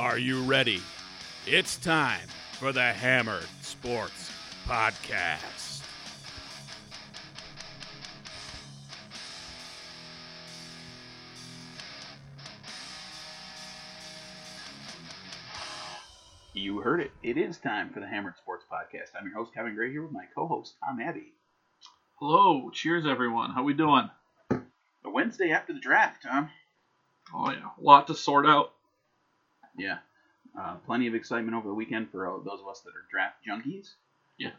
Are you ready? It's time for the Hammered Sports Podcast. You heard it. It is time for the Hammered Sports Podcast. I'm your host, Kevin Gray, here with my co-host, Tom Abbey. Hello. Cheers, everyone. How we doing? A Wednesday after the draft, Tom. Oh, yeah. A lot to sort out. Yeah. Plenty of excitement over the weekend for those of us that are draft junkies. Yeah.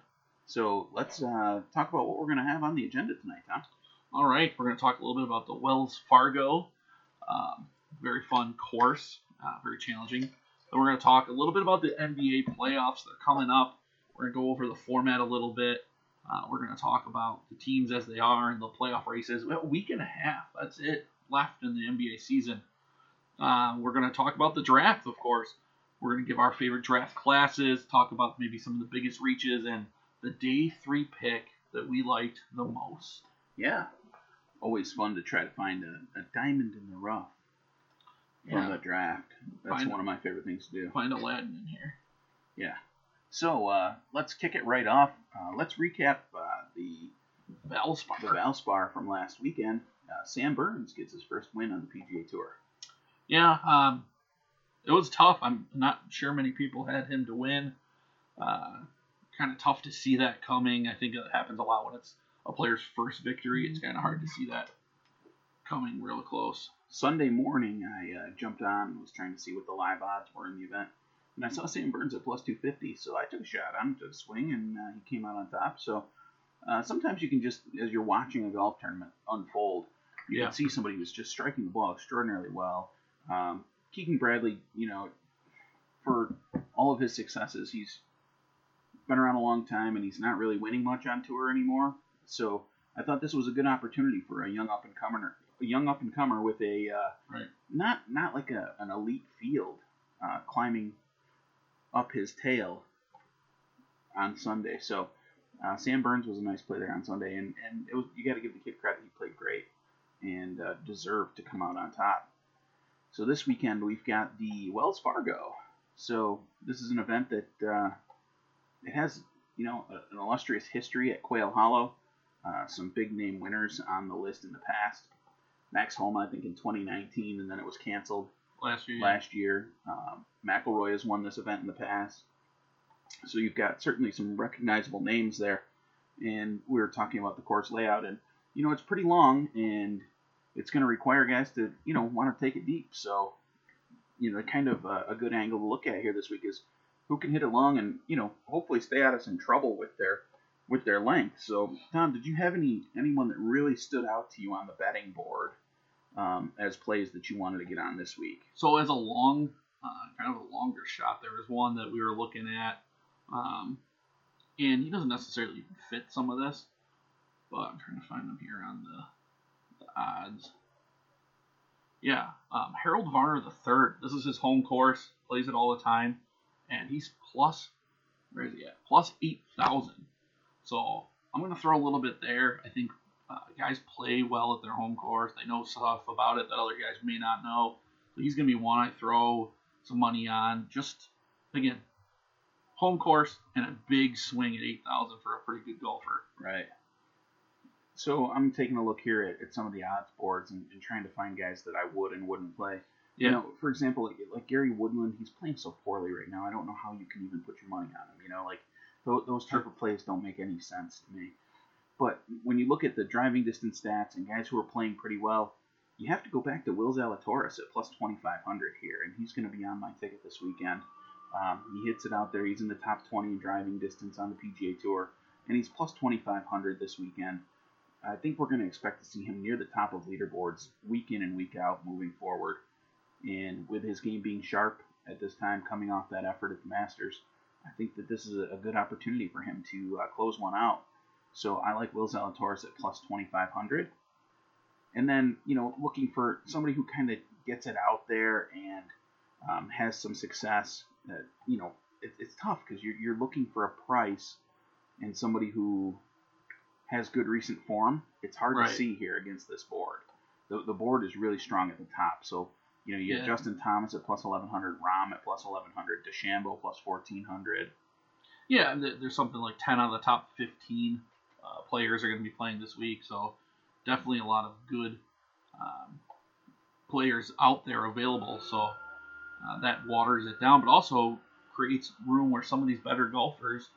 So let's talk about what we're going to have on the agenda tonight, Tom. All right. We're going to talk a little bit about the Wells Fargo. Very fun course. Very challenging. Then we're going to talk a little bit about the NBA playoffs that are coming up. We're going to go over the format a little bit. We're going to talk about the teams as they are and the playoff races. We have a week and a half. That's it left in the NBA season. We're going to talk about the draft, of course. We're going to give our favorite draft classes, talk about maybe some of the biggest reaches, and the day three pick that we liked the most. Yeah. Always fun to try to find a diamond in the rough from the draft. That's one of my favorite things to do. Find Aladdin in here. Yeah. So let's kick it right off. Let's recap the Valspar from last weekend. Sam Burns gets his first win on the PGA Tour. Yeah, it was tough. I'm not sure many people had him to win. Kind of tough to see that coming. I think it happens a lot when it's a player's first victory. It's kind of hard to see that coming real close. Sunday morning, I jumped on and was trying to see what the live odds were in the event. And I saw Sam Burns at plus 250, so I took a shot on him, took a swing, and he came out on top. So sometimes you can just, as you're watching a golf tournament unfold, you can see somebody who's just striking the ball extraordinarily well. Keegan Bradley, for all of his successes, he's been around a long time, and he's not really winning much on tour anymore. So I thought this was a good opportunity for a young up and comer with a not like an elite field climbing up his tail on Sunday. So Sam Burns was a nice play there on Sunday, and it was, you got to give the kid credit. He played great and deserved to come out on top. So this weekend we've got the Wells Fargo. So this is an event that it has, an illustrious history at Quail Hollow. Some big name winners on the list in the past. Max Holman, I think, in 2019, and then it was canceled last year. McElroy has won this event in the past. So you've got certainly some recognizable names there. And we were talking about the course layout, and it's pretty long, and it's going to require guys to, want to take it deep. So, kind of a good angle to look at here this week is who can hit it long and, hopefully stay out of some trouble with their length. So, Tom, did you have anyone that really stood out to you on the betting board as plays that you wanted to get on this week? So, as a long, kind of a longer shot, there was one that we were looking at, and he doesn't necessarily fit some of this, but I'm trying to find him here on the odds. Yeah, Harold Varner III. This is his home course. Plays it all the time, and he's plus. Where is he at? Plus 8,000. So I'm gonna throw a little bit there. I think guys play well at their home course. They know stuff about it that other guys may not know. So he's gonna be one I throw some money on. Just again, home course and a big swing at 8,000 for a pretty good golfer. Right. So I'm taking a look here at some of the odds boards and trying to find guys that I would and wouldn't play. Yeah. For example, like Gary Woodland, he's playing so poorly right now. I don't know how you can even put your money on him. Those type of plays don't make any sense to me. But when you look at the driving distance stats and guys who are playing pretty well, you have to go back to Will Zalatoris at plus 2,500 here, and he's going to be on my ticket this weekend. He hits it out there. He's in the top 20 in driving distance on the PGA Tour, and he's plus 2,500 this weekend. I think we're going to expect to see him near the top of leaderboards week in and week out moving forward. And with his game being sharp at this time, coming off that effort at the Masters, I think that this is a good opportunity for him to close one out. So I like Will Zalatoris at plus 2,500. And then, looking for somebody who kind of gets it out there and has some success. It's tough because you're looking for a price and somebody who has good recent form. It's hard to see here against this board. The board is really strong at the top, so You know, you get Justin Thomas at plus 1,100, Rahm at plus 1,100, DeChambeau plus 1,400. Yeah, there's something like 10 out of the top 15 players are going to be playing this week, so definitely a lot of good players out there available, so that waters it down, but also creates room where some of these better golfers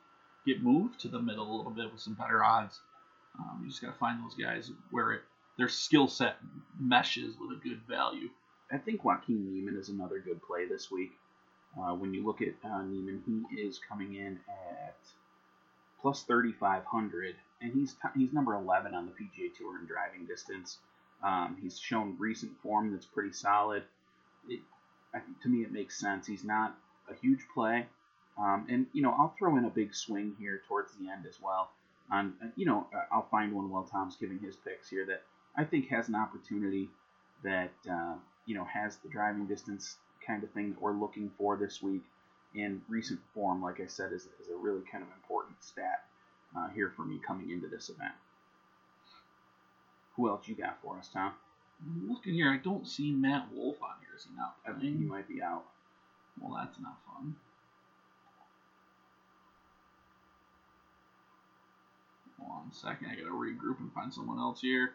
get moved to the middle a little bit with some better odds. You just got to find those guys where their skill set meshes with a good value. I think Joaquín Niemann is another good play this week. When you look at Niemann, he is coming in at plus 3,500, and he's number 11 on the PGA Tour in driving distance. He's shown recent form that's pretty solid. To me, it makes sense. He's not a huge play, and you know, I'll throw in a big swing here towards the end as well. On I'll find one while Tom's giving his picks here that I think has an opportunity that has the driving distance kind of thing that we're looking for this week. And recent form, like I said, is a really kind of important stat here for me coming into this event. Who else you got for us, Tom? Looking here, I don't see Matt Wolf on here. Is he not playing? I mean, he might be out. Well, that's not fun. Hold on a second. I got to regroup and find someone else here.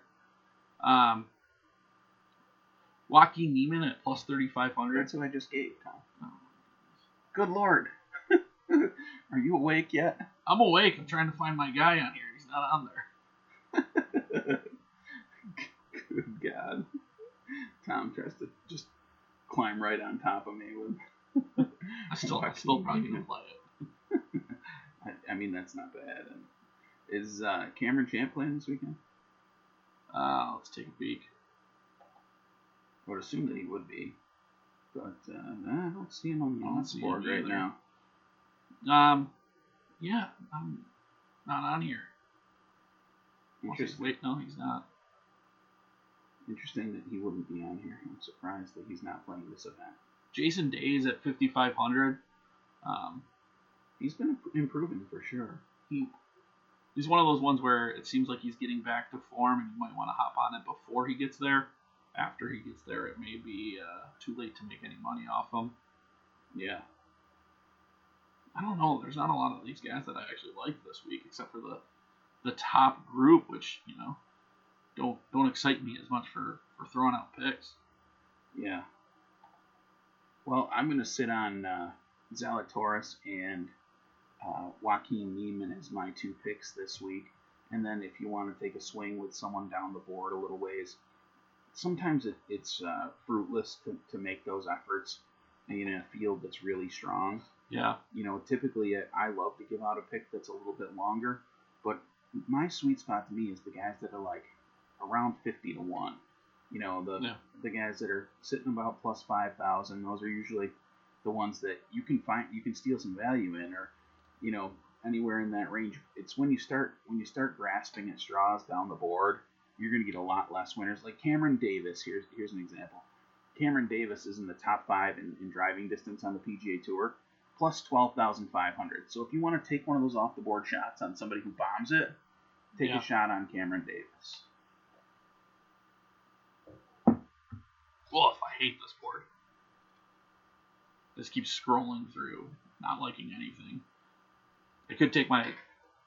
Joaquín Niemann at plus 3,500. That's what I just gave, Tom. Oh. Good Lord. Are you awake yet? I'm awake. I'm trying to find my guy on here. He's not on there. Good God. Tom tries to just climb right on top of me with... I still probably going to play it. I mean, that's not bad. Is Cameron Champ playing this weekend? Let's take a peek. I would assume that he would be, but I don't see him on the board right now. I'm not on here. Wait, no, he's not. Interesting that he wouldn't be on here. I'm surprised that he's not playing this event. Jason Day's at 5,500. He's been improving for sure. He's one of those ones where it seems like he's getting back to form, and you might want to hop on it before he gets there. After he gets there, it may be too late to make any money off him. Yeah. I don't know. There's not a lot of these guys that I actually like this week, except for the top group, which, don't excite me as much for throwing out picks. Yeah. Well, I'm going to sit on Zalatoris and Joaquín Niemann as my two picks this week. And then if you want to take a swing with someone down the board a little ways, sometimes it's fruitless to make those efforts in a field that's really strong. Yeah. Typically I love to give out a pick that's a little bit longer, but my sweet spot to me is the guys that are like around 50 to 1. The guys that are sitting about plus 5,000, those are usually the ones that you can steal some value in, or anywhere in that range. It's when you start grasping at straws down the board, you're going to get a lot less winners. Like Cameron Davis, here's an example. Cameron Davis is in the top 5 in driving distance on the PGA Tour, plus 12,500. So if you want to take one of those off-the-board shots on somebody who bombs it, take a shot on Cameron Davis. Woof, I hate this board. This keeps scrolling through, not liking anything. I could take my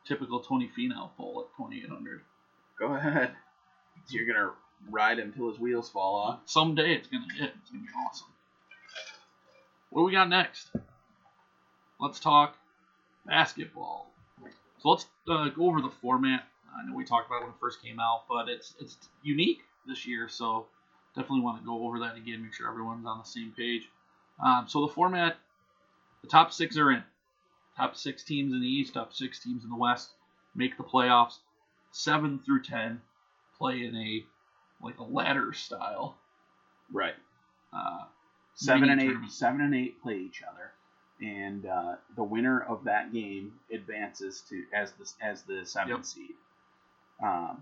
typical Tony Finau pull at 2,800. Go ahead. So you're going to ride him till his wheels fall off. Someday it's going to hit. It's going to be awesome. What do we got next? Let's talk basketball. So let's go over the format. I know we talked about it when it first came out, but it's unique this year, so definitely want to go over that again, make sure everyone's on the same page. So the format, the top 6 are in. Top 6 teams in the East, top 6 teams in the West make the playoffs. 7 through 10 play in a ladder style, right? 7 and 8 play each other, and the winner of that game advances to as the 7th seed. 9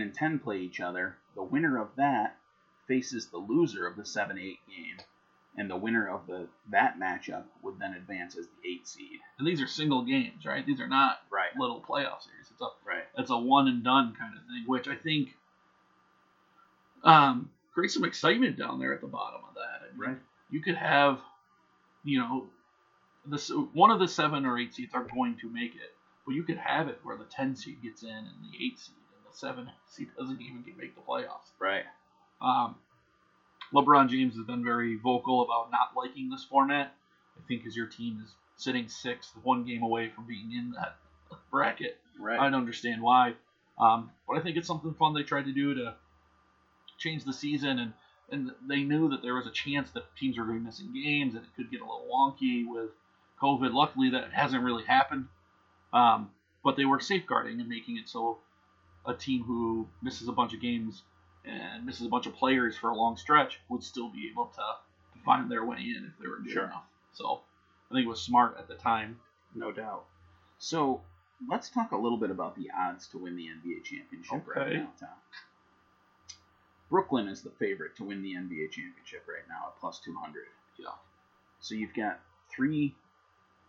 and 10 play each other. The winner of that faces the loser of the 7-8 game, and the winner of that matchup would then advance as the 8th seed. And these are single games, right? These are not little playoff series. It's a one and done kind of thing, which I think creates some excitement down there at the bottom of that. right? You could have, one of the 7 or 8 seeds are going to make it, but you could have it where the 10 seed gets in and the 8 seed, and the 7 seed doesn't even make the playoffs. Right. LeBron James has been very vocal about not liking this format. I think as your team is sitting 6th, 1 game away from being in that bracket, right, I'd understand why. But I think it's something fun they tried to do to change the season, and they knew that there was a chance that teams were going to be missing games and it could get a little wonky with COVID. Luckily, that hasn't really happened. But they were safeguarding and making it so a team who misses a bunch of games and misses a bunch of players for a long stretch would still be able to find their way in if they were good enough. So I think it was smart at the time. No doubt. So let's talk a little bit about the odds to win the NBA championship right now, Tom. Brooklyn is the favorite to win the NBA championship right now at plus 200. Yeah. So you've got 3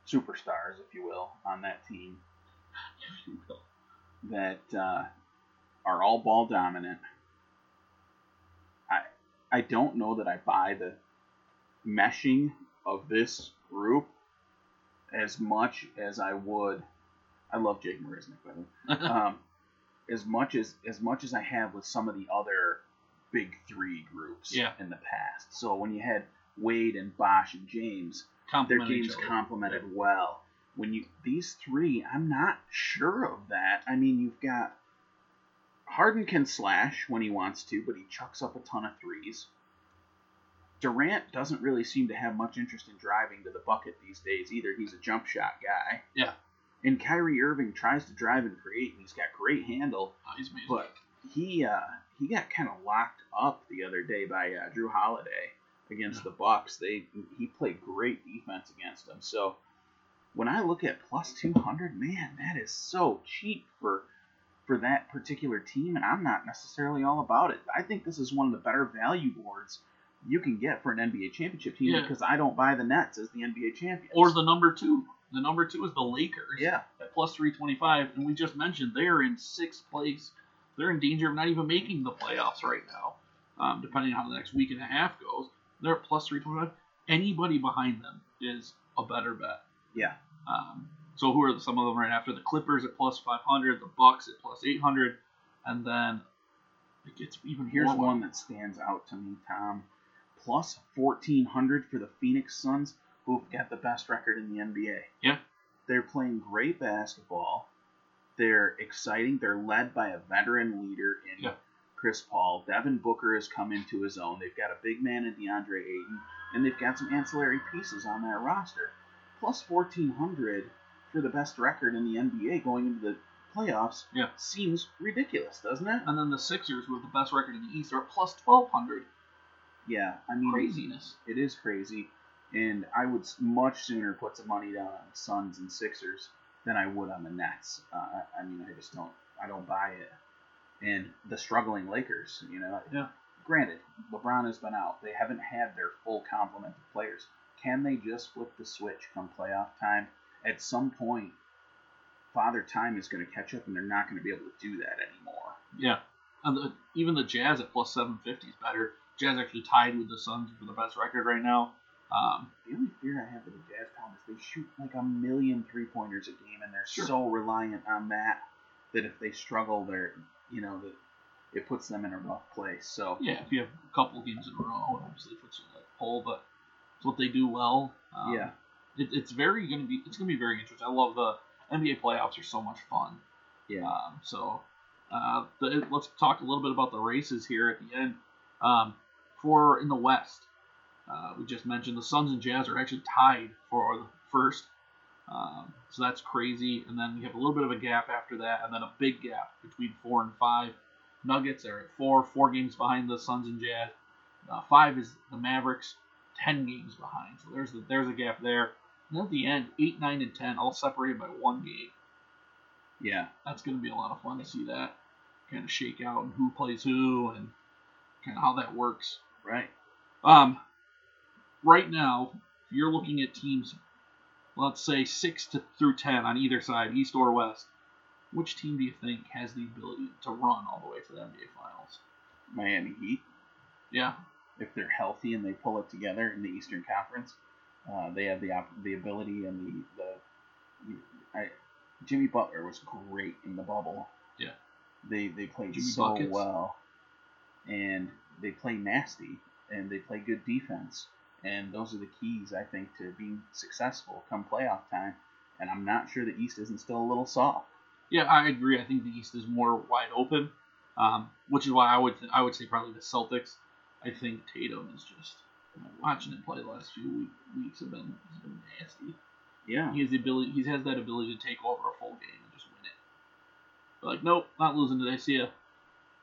superstars, if you will, on that team that are all ball dominant. I don't know that I buy the meshing of this group as much as I would. I love Jake Marisnik, by the way. As much as I have with some of the other big 3 groups in the past. So when you had Wade and Bosh and James, their games complemented well. When these 3, I'm not sure of that. I mean, you've got Harden can slash when he wants to, but he chucks up a ton of threes. Durant doesn't really seem to have much interest in driving to the bucket these days either. He's a jump shot guy. Yeah. And Kyrie Irving tries to drive and create, and he's got great handle. Oh, he's amazing. But he got kind of locked up the other day by Drew Holiday against the Bucks. He played great defense against them. So when I look at plus 200, man, that is so cheap for that particular team, and I'm not necessarily all about it. I think this is one of the better value boards you can get for an NBA championship team because I don't buy the Nets as the NBA champions. Or the number 2. The number 2 is the Lakers at plus 325, and we just mentioned they're in 6th place. They're in danger of not even making the playoffs right now, depending on how the next week and a half goes. They're at plus 325. Anybody behind them is a better bet. Yeah. So who are some of them right after? The Clippers at plus 500, the Bucks at plus 800, and then it gets even here's one that stands out to me, Tom. Plus 1,400 for the Phoenix Suns, who've got the best record in the NBA. Yeah. They're playing great basketball. They're exciting. They're led by a veteran leader in Chris Paul. Devin Booker has come into his own. They've got a big man in DeAndre Ayton, and they've got some ancillary pieces on their roster. Plus 1,400 for the best record in the NBA going into the playoffs seems ridiculous, doesn't it? And then the Sixers, who have the best record in the East, are plus 1,200. Yeah, I mean, craziness. It is crazy. And I would much sooner put some money down on the Suns and Sixers than I would on the Nets. I don't buy it. And the struggling Lakers, Granted, LeBron has been out. They haven't had their full complement of players. Can they just flip the switch come playoff time? At some point, Father Time is going to catch up, and they're not going to be able to do that anymore. Yeah. And even the Jazz at plus 750 is better. Jazz actually tied with the Suns for the best record right now. The only fear I have with the Jazz problem is they shoot like 1 million 3-pointers a game, and they're so reliant on that if they struggle, it puts them in a rough place. So yeah, if you have a couple games in a row, it obviously puts you in that hole, but it's what they do well. It's gonna be very interesting. I love the NBA playoffs; are so much fun. Yeah. Let's talk a little bit about the races here at the end. For in the West. We just mentioned the Suns and Jazz are actually tied for the first. So that's crazy. And then we have a little bit of a gap after that, and then a big gap between 4 and 5. Nuggets are at 4 games behind the Suns and Jazz. 5 is the Mavericks, 10 games behind. So there's a gap there. And at the end, 8, 9, and 10, all separated by 1 game. Yeah. That's going to be a lot of fun to see that kind of shake out and who plays who and kind of how that works. Right. Right now, if you're looking at teams, let's say 6 through 10 on either side, East or West, which team do you think has the ability to run all the way to the NBA Finals? Miami Heat. Yeah. if they're healthy and they pull it together in the Eastern Conference, they have the ability and Jimmy Butler was great in the bubble. Yeah, they played so well, and they play nasty and they play good defense, and those are the keys, I think, to being successful come playoff time. And I'm not sure the East isn't still a little soft. Yeah, I agree. I think the East is more wide open, which is why I would say probably the Celtics. I think Tatum is just watching him play the last few weeks has been nasty. Yeah, he has the ability. He has that ability to take over a full game and just win it. But like, nope, not losing today. See ya.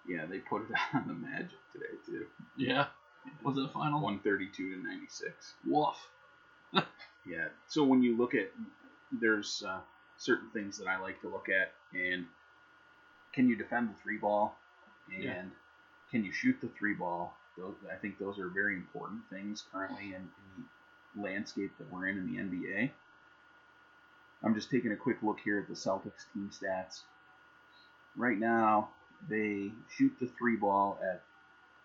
Yeah, they put it on the Magic today too. Yeah, was it a final? 132-96. Woof. Yeah. So when you look at, there's certain things that I like to look at, and can you defend the three ball, and can you shoot the three ball? I think those are very important things currently in the landscape that we're in the NBA. I'm just taking a quick look here at the Celtics team stats. Right now, they shoot the three ball at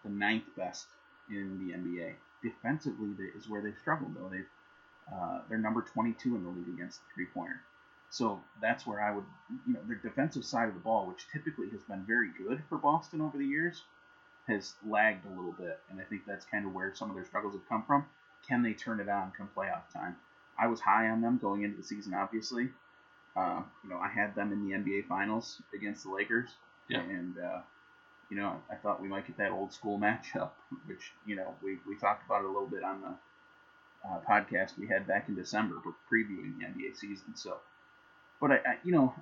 the 9th best in the NBA. Defensively is where they've struggled, though. They're number 22 in the league against the three-pointer. So that's where I would, their defensive side of the ball, which typically has been very good for Boston over the years, has lagged a little bit. And I think that's kind of where some of their struggles have come from. Can they turn it on come playoff time? I was high on them going into the season, obviously. I had them in the NBA Finals against the Lakers. Yeah. And, I thought we might get that old school matchup, which, we talked about it a little bit on the podcast we had back in December. We're previewing the NBA season, so. But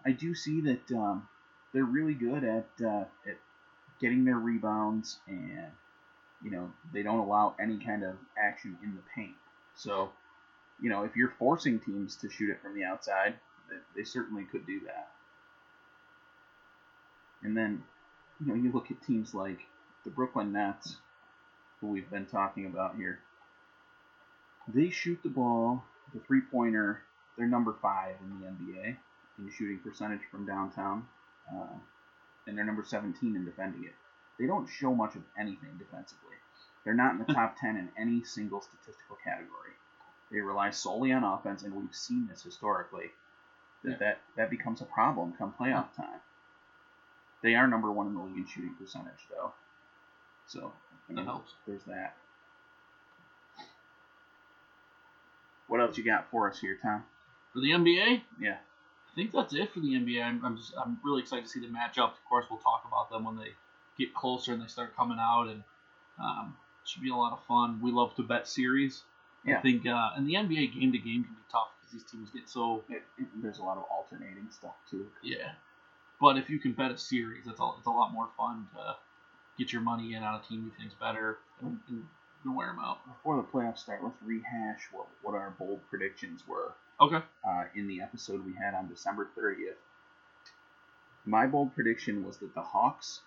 I do see that they're really good at getting their rebounds, and they don't allow any kind of action in the paint. So, if you're forcing teams to shoot it from the outside, they certainly could do that. And then, you look at teams like the Brooklyn Nets, who we've been talking about here. They shoot the ball, the three-pointer, they're number 5 in the NBA in shooting percentage from downtown, and they're number 17 in defending it. They don't show much of anything defensively. They're not in the top 10 in any single statistical category. They rely solely on offense, and we've seen this historically, that becomes a problem come playoff time. They are number 1 in the league in shooting percentage, though. So, that helps. There's that. What else you got for us here, Tom? For the NBA? Yeah. I think that's it for the NBA. I'm really excited to see the matchups. Of course, we'll talk about them when they get closer and they start coming out, and it should be a lot of fun. We love to bet series. Yeah. I think in the NBA, game to game can be tough because these teams get so. There's a lot of alternating stuff too. Yeah, but if you can bet a series, it's a lot more fun to get your money in on a team you think's better. And to wear them out. Before the playoffs start, let's rehash what our bold predictions were. Okay. In the episode we had on December 30th, my bold prediction was that the Hawks,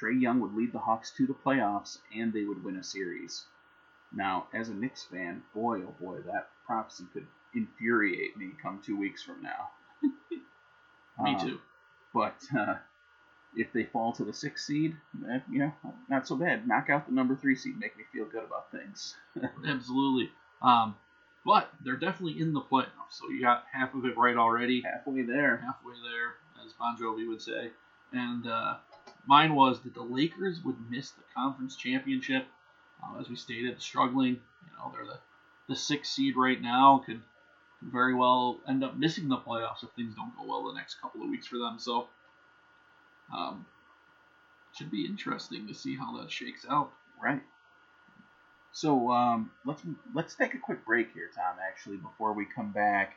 Trae Young would lead the Hawks to the playoffs, and they would win a series. Now, as a Knicks fan, boy, oh boy, that prophecy could infuriate me come 2 weeks from now. Me too. But if they fall to the 6th seed, not so bad. Knock out the number 3 seed, make me feel good about things. Absolutely. But they're definitely in the playoffs, so you got half of it right already. Halfway there, as Bon Jovi would say. And mine was that the Lakers would miss the conference championship. As we stated, struggling. They're the 6th seed right now. Could very well end up missing the playoffs if things don't go well the next couple of weeks for them. So. Should be interesting to see how that shakes out. Right. So let's take a quick break here, Tom. Actually, before we come back,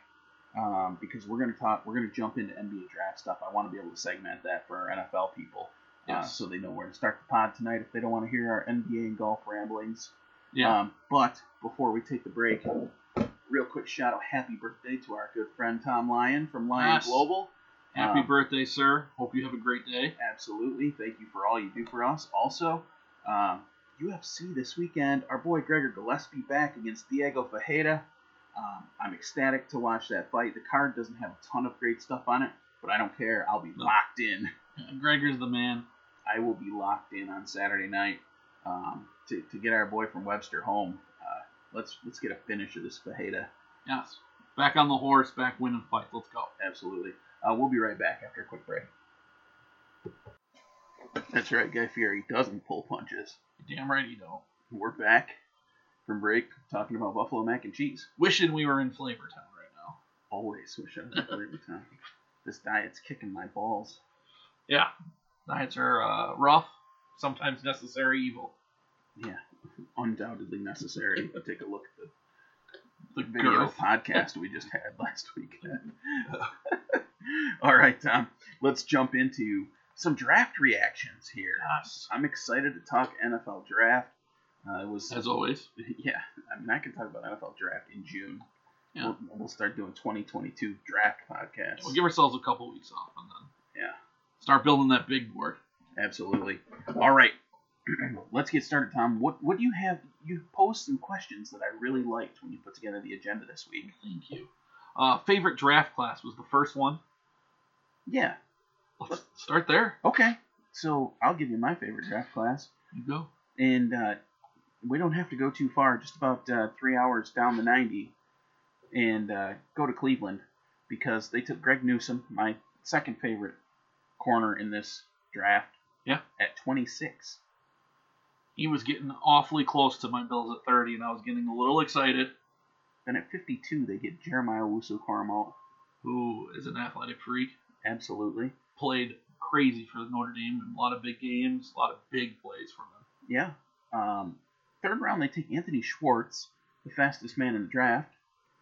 because we're gonna jump into NBA draft stuff. I want to be able to segment that for our NFL people, so they know where to start the pod tonight if they don't want to hear our NBA and golf ramblings. Yeah. But before we take the break, real quick shout out, happy birthday to our good friend Tom Lyon from Lyon Global. Happy birthday, sir. Hope you have a great day. Absolutely. Thank you for all you do for us. Also, UFC this weekend, our boy Gregor Gillespie back against Diego Fajeda. I'm ecstatic to watch that fight. The card doesn't have a ton of great stuff on it, but I don't care. I'll be locked in. Gregor's the man. I will be locked in on Saturday night. to get our boy from Webster home. Let's get a finish of this Fajeda. Yes. Back on the horse, back winning fights. Let's go. Absolutely. We'll be right back after a quick break. That's right, Guy Fieri doesn't pull punches. Damn right he don't. We're back from break talking about buffalo mac and cheese. Wishing we were in Flavortown right now. Always wish I was in Flavortown. This diet's kicking my balls. Yeah. Diets are rough, sometimes necessary evil. Yeah, undoubtedly necessary. Take a look at the video podcast we just had last weekend. All right, Tom, let's jump into some draft reactions here. Yes. I'm excited to talk NFL draft. It was, as always. Yeah, I'm not going to talk about NFL draft in June. Yeah. We'll start doing 2022 draft podcasts. We'll give ourselves a couple weeks off and then start building that big board. Absolutely. All right. Let's get started, Tom. What do you have? You posed some questions that I really liked when you put together the agenda this week. Thank you. Favorite draft class was the first one. Yeah. Let's start there. Okay. So I'll give you my favorite draft class. You go. And we don't have to go too far, just about 3 hours down the 90, and go to Cleveland because they took Greg Newsome, my second favorite corner in this draft, at 26. He was getting awfully close to my Bills at 30, and I was getting a little excited. Then at 52, they get Jeremiah Owusu-Koramoah, who is an athletic freak. Absolutely. Played crazy for Notre Dame in a lot of big games, a lot of big plays for them. Yeah. Third round, they take Anthony Schwartz, the fastest man in the draft.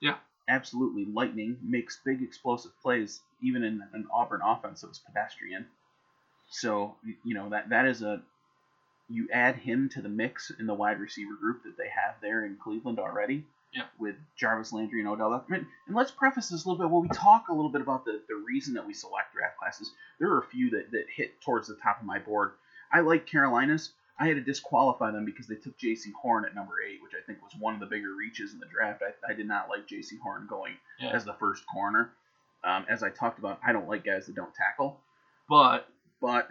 Yeah. Absolutely lightning, makes big explosive plays, even in an Auburn offense that was pedestrian. So, you know, that is a... You add him to the mix in the wide receiver group that they have there in Cleveland already with Jarvis Landry and Odell Beckham. And let's preface this a little bit. When we talk a little bit about the reason that we select draft classes, there are a few that hit towards the top of my board. I like Carolinas. I had to disqualify them because they took J.C. Horn at number 8, which I think was one of the bigger reaches in the draft. I did not like J.C. Horn going as the first corner. As I talked about, I don't like guys that don't tackle. But a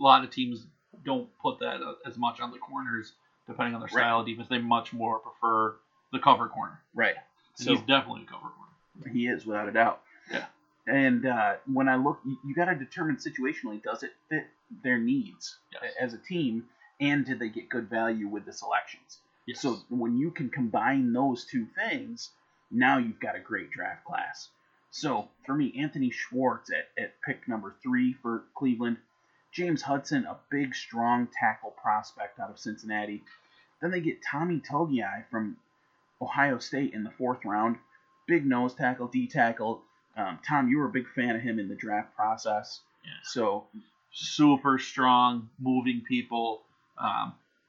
lot of teams don't put that as much on the corners, depending on their style of defense. They much more prefer the cover corner. Right. So he's definitely a cover corner. He is, without a doubt. Yeah. And when I look, you got to determine situationally, does it fit their needs as a team, and did they get good value with the selections? Yes. So when you can combine those two things, now you've got a great draft class. So for me, Anthony Schwartz at pick number 3 for Cleveland. James Hudson, a big, strong tackle prospect out of Cincinnati. Then they get Tommy Togiai from Ohio State in the 4th round. Big nose tackle, D-tackle. Tom, you were a big fan of him in the draft process. Yeah. So super strong, moving people,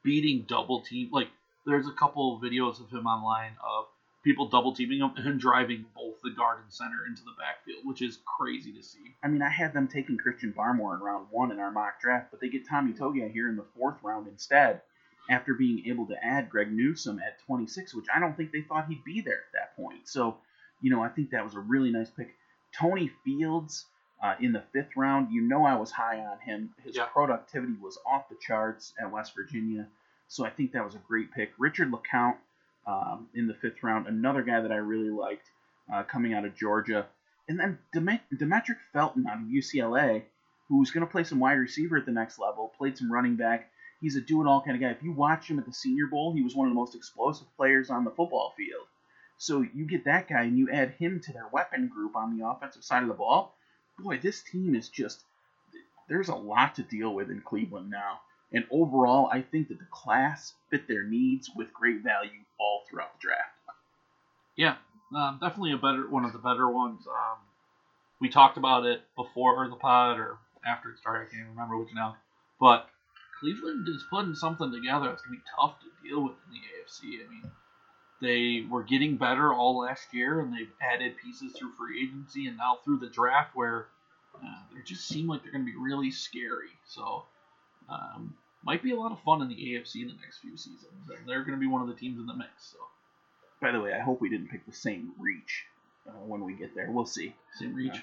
beating double team. Like, there's a couple of videos of him online of people double teaming him and driving both the guard and center into the backfield, which is crazy to see. I mean, I had them taking Christian Barmore in round 1 in our mock draft, but they get Tommy Togiai here in the 4th round instead, after being able to add Greg Newsome at 26, which I don't think they thought he'd be there at that point. So, you know, I think that was a really nice pick. Tony Fields in the 5th round, you know I was high on him. His productivity was off the charts at West Virginia, so I think that was a great pick. Richard LeCount, in the 5th round, another guy that I really liked coming out of Georgia. And then Demetric Felton out of UCLA, who's going to play some wide receiver at the next level, played some running back. He's a do-it-all kind of guy. If you watch him at the Senior Bowl, he was one of the most explosive players on the football field. So you get that guy and you add him to their weapon group on the offensive side of the ball. Boy, this team is just – there's a lot to deal with in Cleveland now. And overall, I think that the class fit their needs with great value all throughout the draft. Yeah, definitely one of the better ones. We talked about it before the pod or after it started. I can't remember which now. But Cleveland is putting something together that's going to be tough to deal with in the AFC. I mean, they were getting better all last year, and they've added pieces through free agency and now through the draft where they just seem like they're going to be really scary. So... might be a lot of fun in the AFC in the next few seasons, and they're going to be one of the teams in the mix. So, by the way, I hope we didn't pick the same reach when we get there. We'll see. Same reach?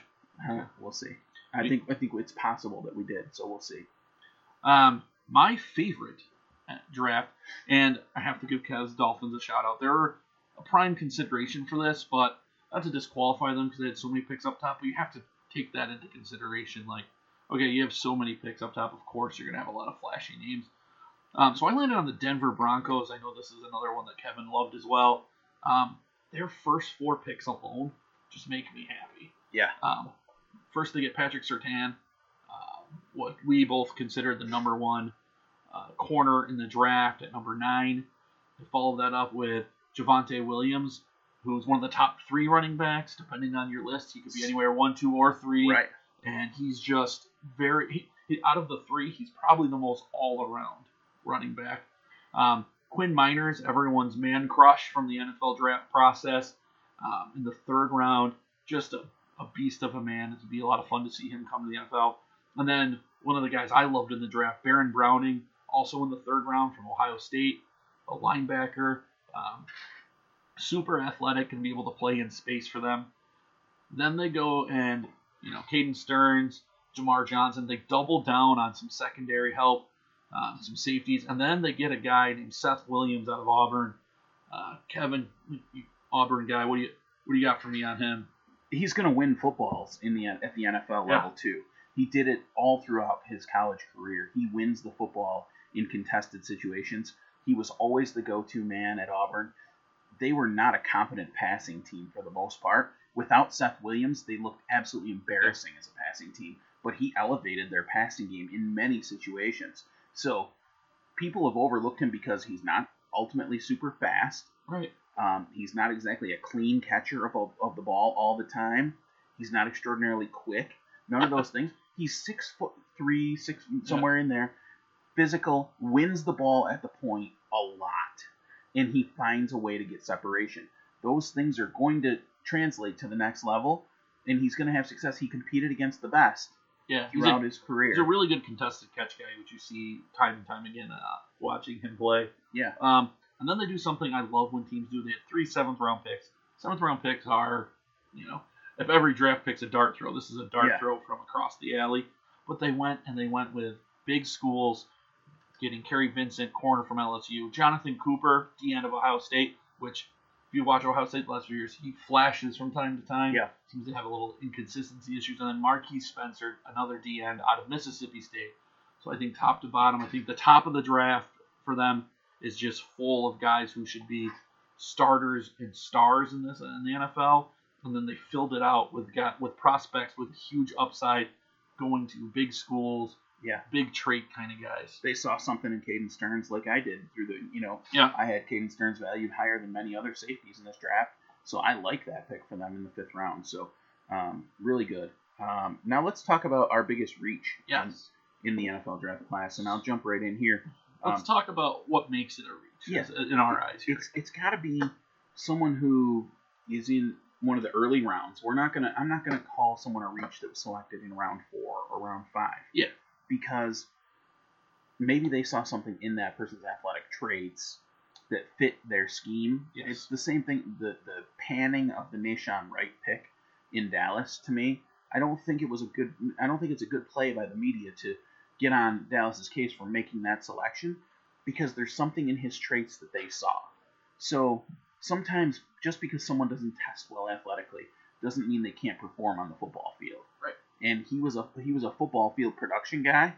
We'll see. I think it's possible that we did, so we'll see. My favorite draft. And I have to give Kev's Dolphins a shout-out. They're a prime consideration for this, but not to disqualify them because they had so many picks up top, but you have to take that into consideration. Like, okay, you have so many picks up top, of course you're going to have a lot of flashy names. So I landed on the Denver Broncos. I know this is another one that Kevin loved as well. Their first four picks alone just make me happy. Yeah. First they get Patrick Surtain, what we both considered the number one corner in the draft at number 9. They follow that up with Javonte Williams, who's one of the top 3 running backs, depending on your list. He could be anywhere 1, 2, or 3. Right. And he's just out of the 3, he's probably the most all-around running back. Quinn Miners, everyone's man crush from the NFL draft process. In the 3rd round, just a beast of a man. It'd be a lot of fun to see him come to the NFL. And then one of the guys I loved in the draft, Baron Browning, also in the 3rd round from Ohio State, a linebacker, super athletic and be able to play in space for them. Then they go and, Caden Stearns, Jamar Johnson, they double down on some secondary help, some safeties, and then they get a guy named Seth Williams out of Auburn. Kevin, Auburn guy, what do you got for me on him? He's going to win footballs at the NFL level, too. He did it all throughout his college career. He wins the football in contested situations. He was always the go-to man at Auburn. They were not a competent passing team for the most part. Without Seth Williams, they looked absolutely embarrassing as a passing team, but he elevated their passing game in many situations. So people have overlooked him because he's not ultimately super fast. Right. He's not exactly a clean catcher of the ball all the time. He's not extraordinarily quick. None of those things. He's 6'3", somewhere in there. Physical, wins the ball at the point a lot, and he finds a way to get separation. Those things are going to translate to the next level, and he's going to have success. He competed against the best throughout his career. He's a really good contested catch guy, which you see time and time again watching him play. Yeah. And then they do something I love when teams do. They had 3 7th-round picks. 7th-round picks are, if every draft pick's a dart throw, this is a dart throw from across the alley. But they went with big schools, getting Kerry Vincent, corner from LSU, Jonathan Cooper, DN of Ohio State, which if you watch Ohio State the last few years, he flashes from time to time. Yeah. Seems to have a little inconsistency issues. And then Marquise Spencer, another DN out of Mississippi State. So I think top to bottom, I think the top of the draft for them is just full of guys who should be starters and stars in the NFL. And then they filled it out with prospects with huge upside, going to big schools, big trait kind of guys. They saw something in Caden Stearns like I did through I had Caden Stearns valued higher than many other safeties in this draft, so I like that pick for them in the 5th round. So really good. Now let's talk about our biggest reach in the NFL draft class, and I'll jump right in here. Let's talk about what makes it a reach in our eyes. Here. It's got to be someone who is in one of the early rounds. I'm not gonna call someone a reach that was selected in round 4 or round 5. Yeah. Because maybe they saw something in that person's athletic traits that fit their scheme. Yes. It's the same thing. The panning of the Nahshon Wright pick in Dallas, to me, I don't think it's a good play by the media to get on Dallas's case for making that selection, because there's something in his traits that they saw. So sometimes just because someone doesn't test well athletically doesn't mean they can't perform on the football field. Right. And he was a football field production guy,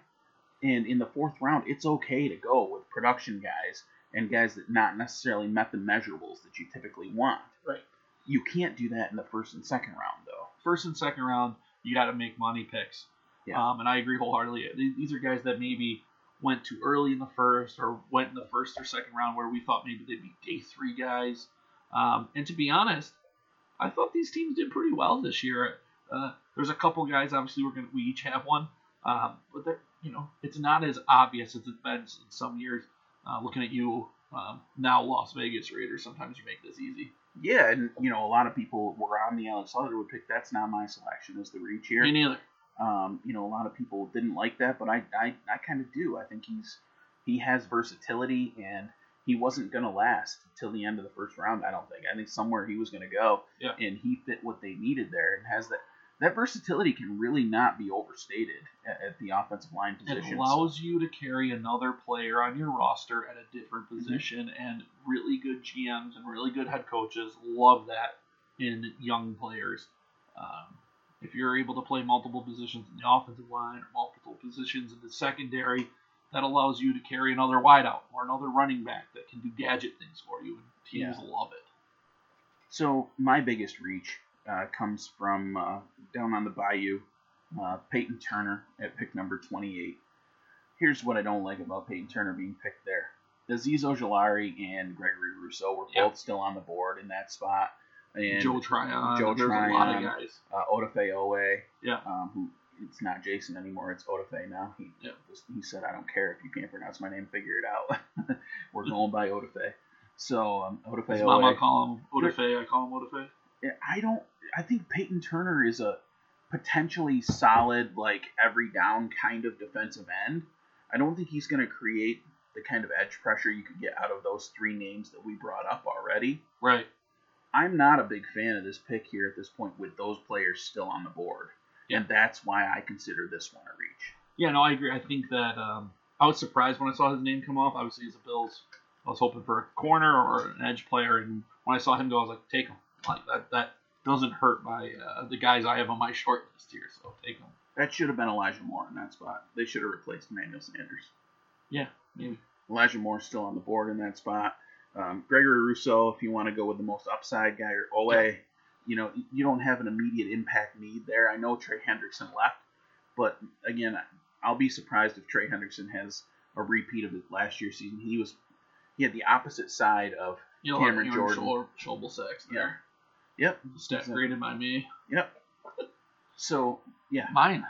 and in the 4th round, it's okay to go with production guys and guys that not necessarily met the measurables that you typically want. Right. You can't do that in the 1st and 2nd round, though. 1st and 2nd round, you got to make money picks. Yeah. And I agree wholeheartedly. These are guys that maybe went too early in the 1st or went in the 1st or 2nd round where we thought maybe they'd be day 3 guys. And to be honest, I thought these teams did pretty well this year. There's a couple guys, obviously, we each have one. But it's not as obvious as it's been in some years. Looking at you, now Las Vegas Raiders, sometimes you make this easy. Yeah, and a lot of people were on the Alex Leatherwood pick. That's not my selection as the reach here. Me neither. A lot of people didn't like that, but I kind of do. I think he has versatility, and he wasn't going to last till the end of the 1st round, I don't think. I think somewhere he was going to go, and he fit what they needed there and has that that versatility can really not be overstated at the offensive line position. It allows you to carry another player on your roster at a different position, and really good GMs and really good head coaches love that in young players. If you're able to play multiple positions in the offensive line or multiple positions in the secondary, that allows you to carry another wideout or another running back that can do gadget things for you, and teams love it. So my biggest reach comes from down on the bayou, Peyton Turner at pick number 28. Here's what I don't like about Peyton Turner being picked there. Aziz Ojolari and Gregory Rousseau were both still on the board in that spot. And Joe Tryon, a lot of guys. Odafe Owe, who it's not Jason anymore, it's Odafe now. He said, I don't care if you can't pronounce my name, figure it out. We're going by Odafe. So Odafe Owe. Does Mama call him Odafe? I call him Odafe. I think Peyton Turner is a potentially solid, like, every down kind of defensive end. I don't think he's going to create the kind of edge pressure you could get out of those three names that we brought up already. Right. I'm not a big fan of this pick here at this point with those players still on the board. Yeah. And that's why I consider this one a reach. Yeah, no, I agree. I think that I was surprised when I saw his name come up. Obviously, he's a Bills. I was hoping for a corner or an edge player. And when I saw him go, I was like, take him. Like that doesn't hurt my the guys I have on my short list here, so take them. That should have been Elijah Moore in that spot. They should have replaced Emmanuel Sanders. Yeah, maybe. Elijah Moore's still on the board in that spot. Gregory Rousseau, if you want to go with the most upside guy, or Ole, you know, you don't have an immediate impact need there. I know Trey Hendrickson left, but again, I'll be surprised if Trey Hendrickson has a repeat of his last year's season. He had the opposite side of Cameron Jordan. Schobel Sachs there. Yeah. Yep. Stat graded by me. Yep. So, yeah. Mine.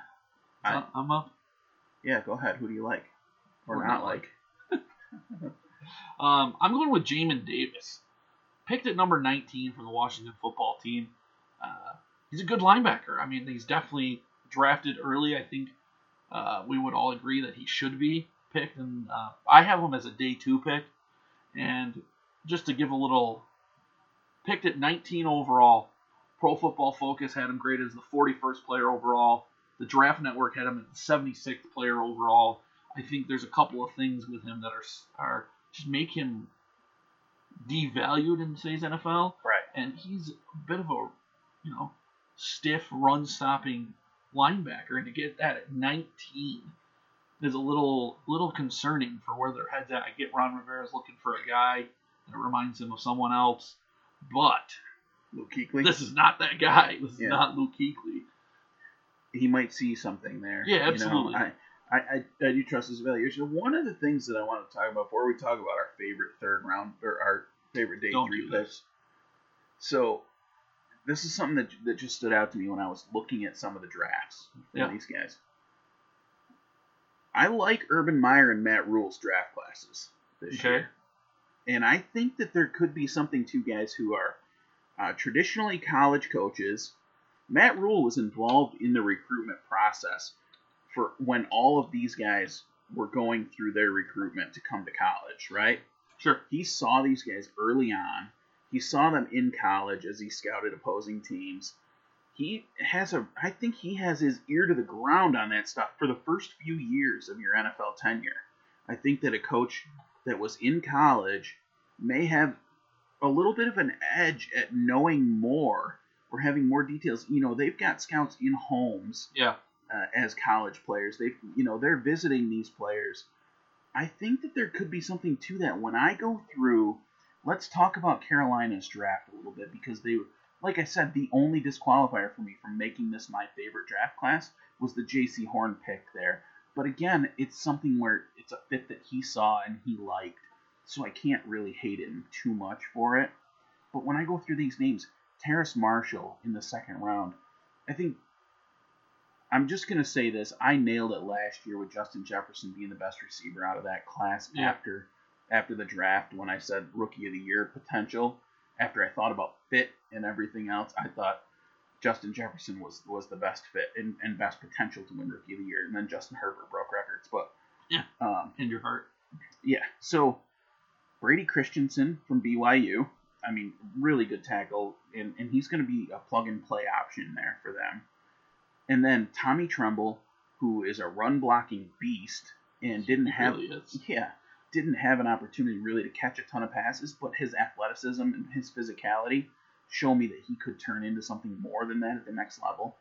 I'm up. Yeah, go ahead. Who do you like? Or not like? I'm going with Jamin Davis. Picked at number 19 for the Washington football team. He's a good linebacker. I mean, he's definitely drafted early. I think we would all agree that he should be picked. And I have him as a day two pick. And just to give a little, picked at 19 overall. Pro Football Focus had him graded as the 41st player overall. The Draft Network had him as the 76th player overall. I think there's a couple of things with him that are just make him devalued in today's NFL. Right. And he's a bit of a, you know, stiff run stopping linebacker, and to get that at 19 is a little concerning for where their head's at. I get Ron Rivera's looking for a guy that reminds him of someone else, but Luke Kuechly. This is not that guy. This is not Luke Kuechly. He might see something there. Yeah, absolutely. You know, I do trust his evaluation. One of the things that I want to talk about before we talk about our favorite third round or our favorite day three picks. So this is something that just stood out to me when I was looking at some of the drafts from these guys. I like Urban Meyer and Matt Rule's draft classes this year. And I think that there could be something to guys who are traditionally college coaches. Matt Rule was involved in the recruitment process for when all of these guys were going through their recruitment to come to college, right? Sure. He saw these guys early on. He saw them in college as he scouted opposing teams. I think he has his ear to the ground on that stuff for the first few years of your NFL tenure. I think that a coach that was in college may have a little bit of an edge at knowing more or having more details. You know, they've got scouts in homes as college players. They're visiting these players. I think that there could be something to that. When I go through, let's talk about Carolina's draft a little bit, because they were, like I said, the only disqualifier for me from making this my favorite draft class was the J.C. Horn pick there. But again, it's something where it's a fit that he saw and he liked, so I can't really hate him too much for it. But when I go through these names, Terrace Marshall in the second round, I think, I'm just going to say this, I nailed it last year with Justin Jefferson being the best receiver out of that class after the draft, when I said Rookie of the Year potential. After I thought about fit and everything else, I thought Justin Jefferson was the best fit and best potential to win Rookie of the Year. And then Justin Herbert broke records. But and your heart. Yeah. So Brady Christensen from BYU, I mean, really good tackle. And he's going to be a plug-and-play option there for them. And then Tommy Tremble, who is a run-blocking beast and didn't have an opportunity really to catch a ton of passes, but his athleticism and his physicality show me that he could turn into something more than that at the next level.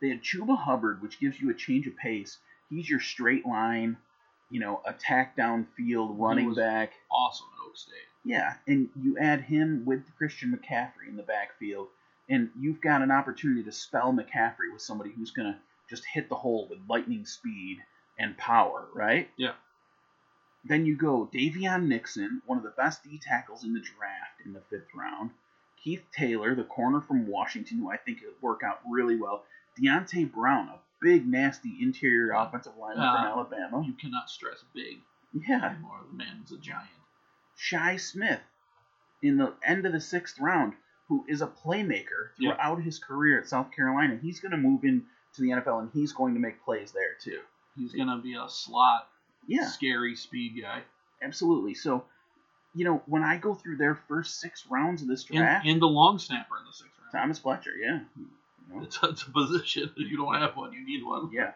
They had Chuba Hubbard, which gives you a change of pace. He's your straight line, attack downfield running back. Awesome at Oak State. Yeah, and you add him with Christian McCaffrey in the backfield, and you've got an opportunity to spell McCaffrey with somebody who's going to just hit the hole with lightning speed and power, right? Yeah. Then you go Davion Nixon, one of the best D tackles in the draft in the 5th round. Keith Taylor, the corner from Washington, who I think would work out really well. Deontay Brown, a big, nasty interior offensive lineman from Alabama. You cannot stress big. Yeah. Anymore. The man's a giant. Shi Smith, in the end of the 6th round, who is a playmaker throughout his career at South Carolina. He's going to move into the NFL, and he's going to make plays there, too. He's going to be a slot, scary speed guy. Absolutely. So, when I go through their first 6 rounds of this draft... And the long snapper in the 6th round. Thomas Fletcher, yeah. It's a position. If you don't have one, you need one. Yeah.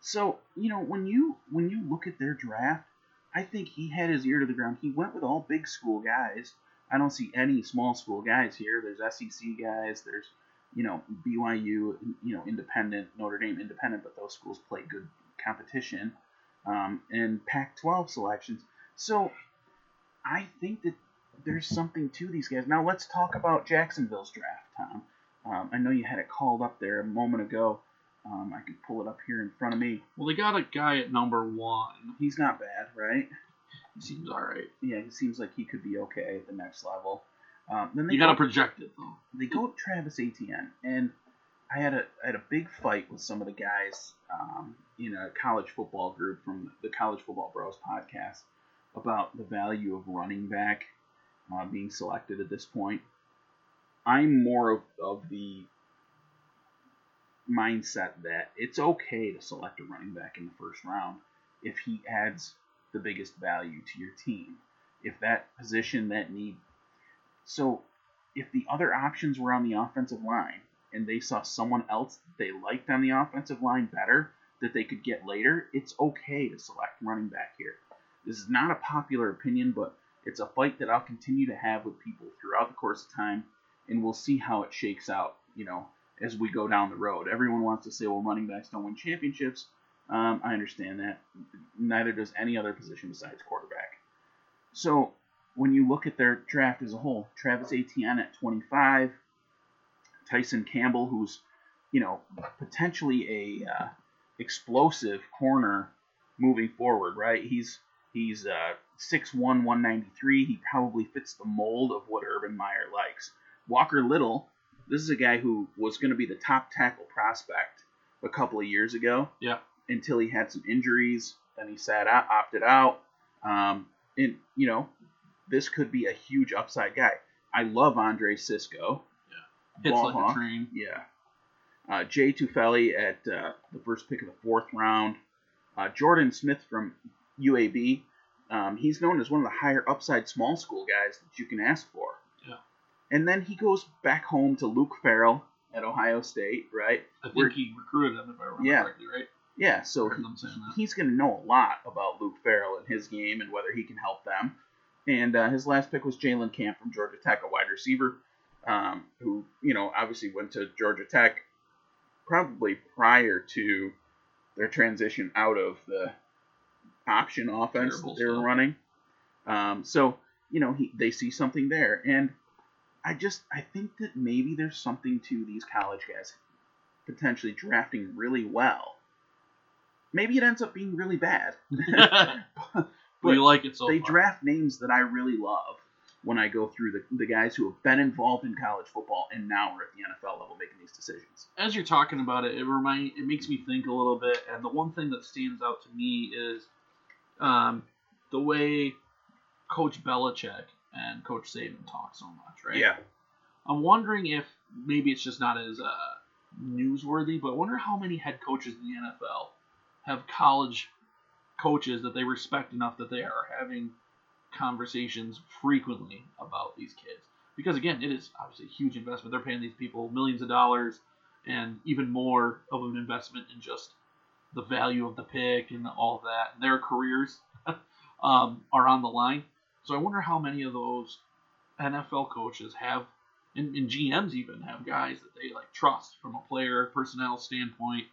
So, when you look at their draft, I think he had his ear to the ground. He went with all big school guys. I don't see any small school guys here. There's SEC guys. There's, BYU, independent, Notre Dame independent, but those schools play good competition, and Pac-12 selections. So I think that there's something to these guys. Now let's talk about Jacksonville's draft, Tom. I know you had it called up there a moment ago. I could pull it up here in front of me. Well, they got a guy at number 1. He's not bad, right? He seems all right. Yeah, he seems like he could be okay at the next level. Then they got to project it, though. They go Travis Etienne, and I had a big fight with some of the guys in a college football group from the College Football Bros podcast about the value of running back being selected at this point. I'm more of the mindset that it's okay to select a running back in the 1st round if he adds the biggest value to your team. If that position, that need. So if the other options were on the offensive line and they saw someone else they liked on the offensive line better that they could get later, it's okay to select running back here. This is not a popular opinion, but it's a fight that I'll continue to have with people throughout the course of time, and we'll see how it shakes out, as we go down the road. Everyone wants to say, well, running backs don't win championships. I understand that. Neither does any other position besides quarterback. So when you look at their draft as a whole, Travis Etienne at 25, Tyson Campbell, who's potentially a explosive corner moving forward, right? He's 6'1", 193. He probably fits the mold of what Urban Meyer likes. Walker Little, this is a guy who was going to be the top tackle prospect a couple of years ago. Yeah. Until he had some injuries, then he opted out. This could be a huge upside guy. I love Andre Sisco. Yeah. Hits like a train. Yeah. Jay Tufeli at the first pick of the 4th round. Jordan Smith from UAB. He's known as one of the higher upside small school guys that you can ask for. Yeah. And then he goes back home to Luke Farrell at Ohio State, right? I think he recruited him, if I remember correctly, right? Yeah, so he's going to know a lot about Luke Farrell and his game and whether he can help them. And his last pick was Jalen Camp from Georgia Tech, a wide receiver, who, obviously went to Georgia Tech probably prior to their transition out of the option offense they were running. They see something there. And I think that maybe there's something to these college guys potentially drafting really well. Maybe it ends up being really bad. But you like it so far. They draft names that I really love when I go through the guys who have been involved in college football and now are at the NFL level making these decisions. As you're talking about it, it makes me think a little bit. And the one thing that stands out to me is the way Coach Belichick and Coach Saban talk so much, right? Yeah. I'm wondering if maybe it's just not as newsworthy, but I wonder how many head coaches in the NFL have college coaches that they respect enough that they are having conversations frequently about these kids. Because, again, it is obviously a huge investment. They're paying these people millions of dollars. and even more of an investment in just the value of the pick and all that. Their careers are on the line. So I wonder how many of those NFL coaches have, and GMs even have, guys that they like trust from a player personnel standpoint.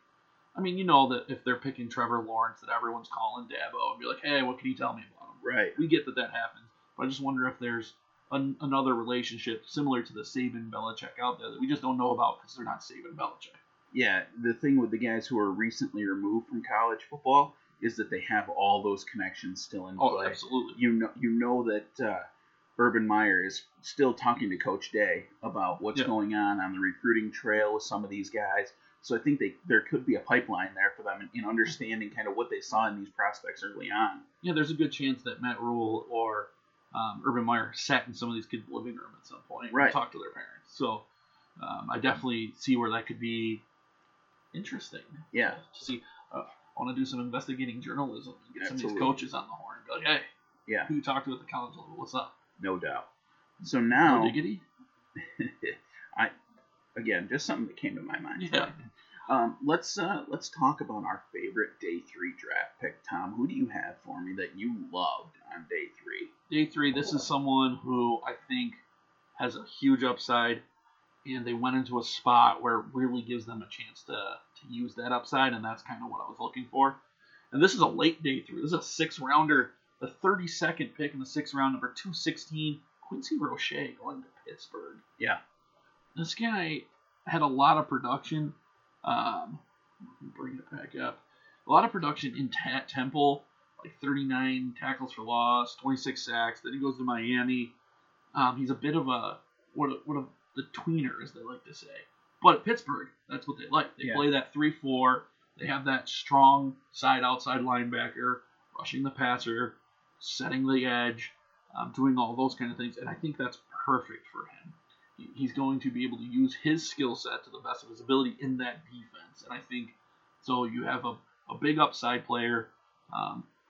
I mean, you know that if they're picking Trevor Lawrence, that everyone's calling Dabo and be like, hey, what can you tell me about him? Right. We get that that happens. But I just wonder if there's another relationship similar to the Saban-Belichick out there that we just don't know about because they're not Saban-Belichick. Yeah, the thing with the guys who are recently removed from college football is that they have all those connections still in play. Oh, absolutely. You know that Urban Meyer is still talking to Coach Day about what's going on the recruiting trail with some of these guys. So I think there could be a pipeline there for them in understanding kind of what they saw in these prospects early on. Yeah, there's a good chance that Matt Rule or Urban Meyer sat in some of these kids' living room at some point and talked to their parents. So I definitely see where that could be interesting. Yeah. See, I want to do some investigating journalism and get some of these coaches on the horn and be like, hey, who you talked to at the college level? What's up? No doubt. So now... No diggity? Again, just something that came to my mind. Yeah. Let's talk about our favorite Day 3 draft pick, Tom. Who do you have for me that you loved on Day 3? Day 3, this is someone who I think has a huge upside, and they went into a spot where it really gives them a chance to use that upside, and that's kind of what I was looking for. And this is a late Day 3. This is a 6th-rounder, the 32nd pick in the 6th round, number 216, Quincy Roche going to Pittsburgh. Yeah. This guy had a lot of production. Bring it back up. A lot of production in Temple, like 39 tackles for loss, 26 sacks. Then he goes to Miami. He's a bit of a the tweener, as they like to say. But at Pittsburgh, that's what they like. They play that 3-4. They have that strong side outside linebacker, rushing the passer, setting the edge, doing all those kind of things. And I think that's perfect for him. He's going to be able to use his skill set to the best of his ability in that defense. And I think so you have a big upside player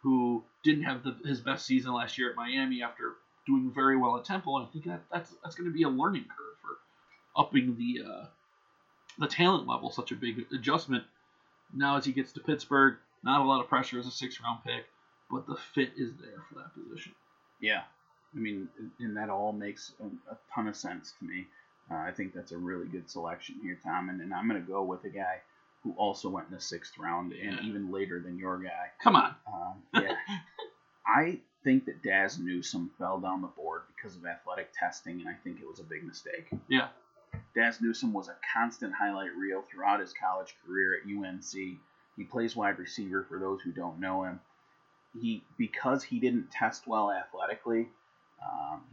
who didn't have his best season last year at Miami after doing very well at Temple. And I think that's going to be a learning curve for upping the talent level, such a big adjustment. Now as he gets to Pittsburgh, not a lot of pressure as a 6th-round pick, but the fit is there for that position. Yeah. I mean, and that all makes a ton of sense to me. I think that's a really good selection here, Tom. And I'm going to go with a guy who also went in the 6th round and even later than your guy. Come on. I think that Jazz Newsome fell down the board because of athletic testing, and I think it was a big mistake. Yeah. Jazz Newsome was a constant highlight reel throughout his college career at UNC. He plays wide receiver for those who don't know him. Because he didn't test well athletically,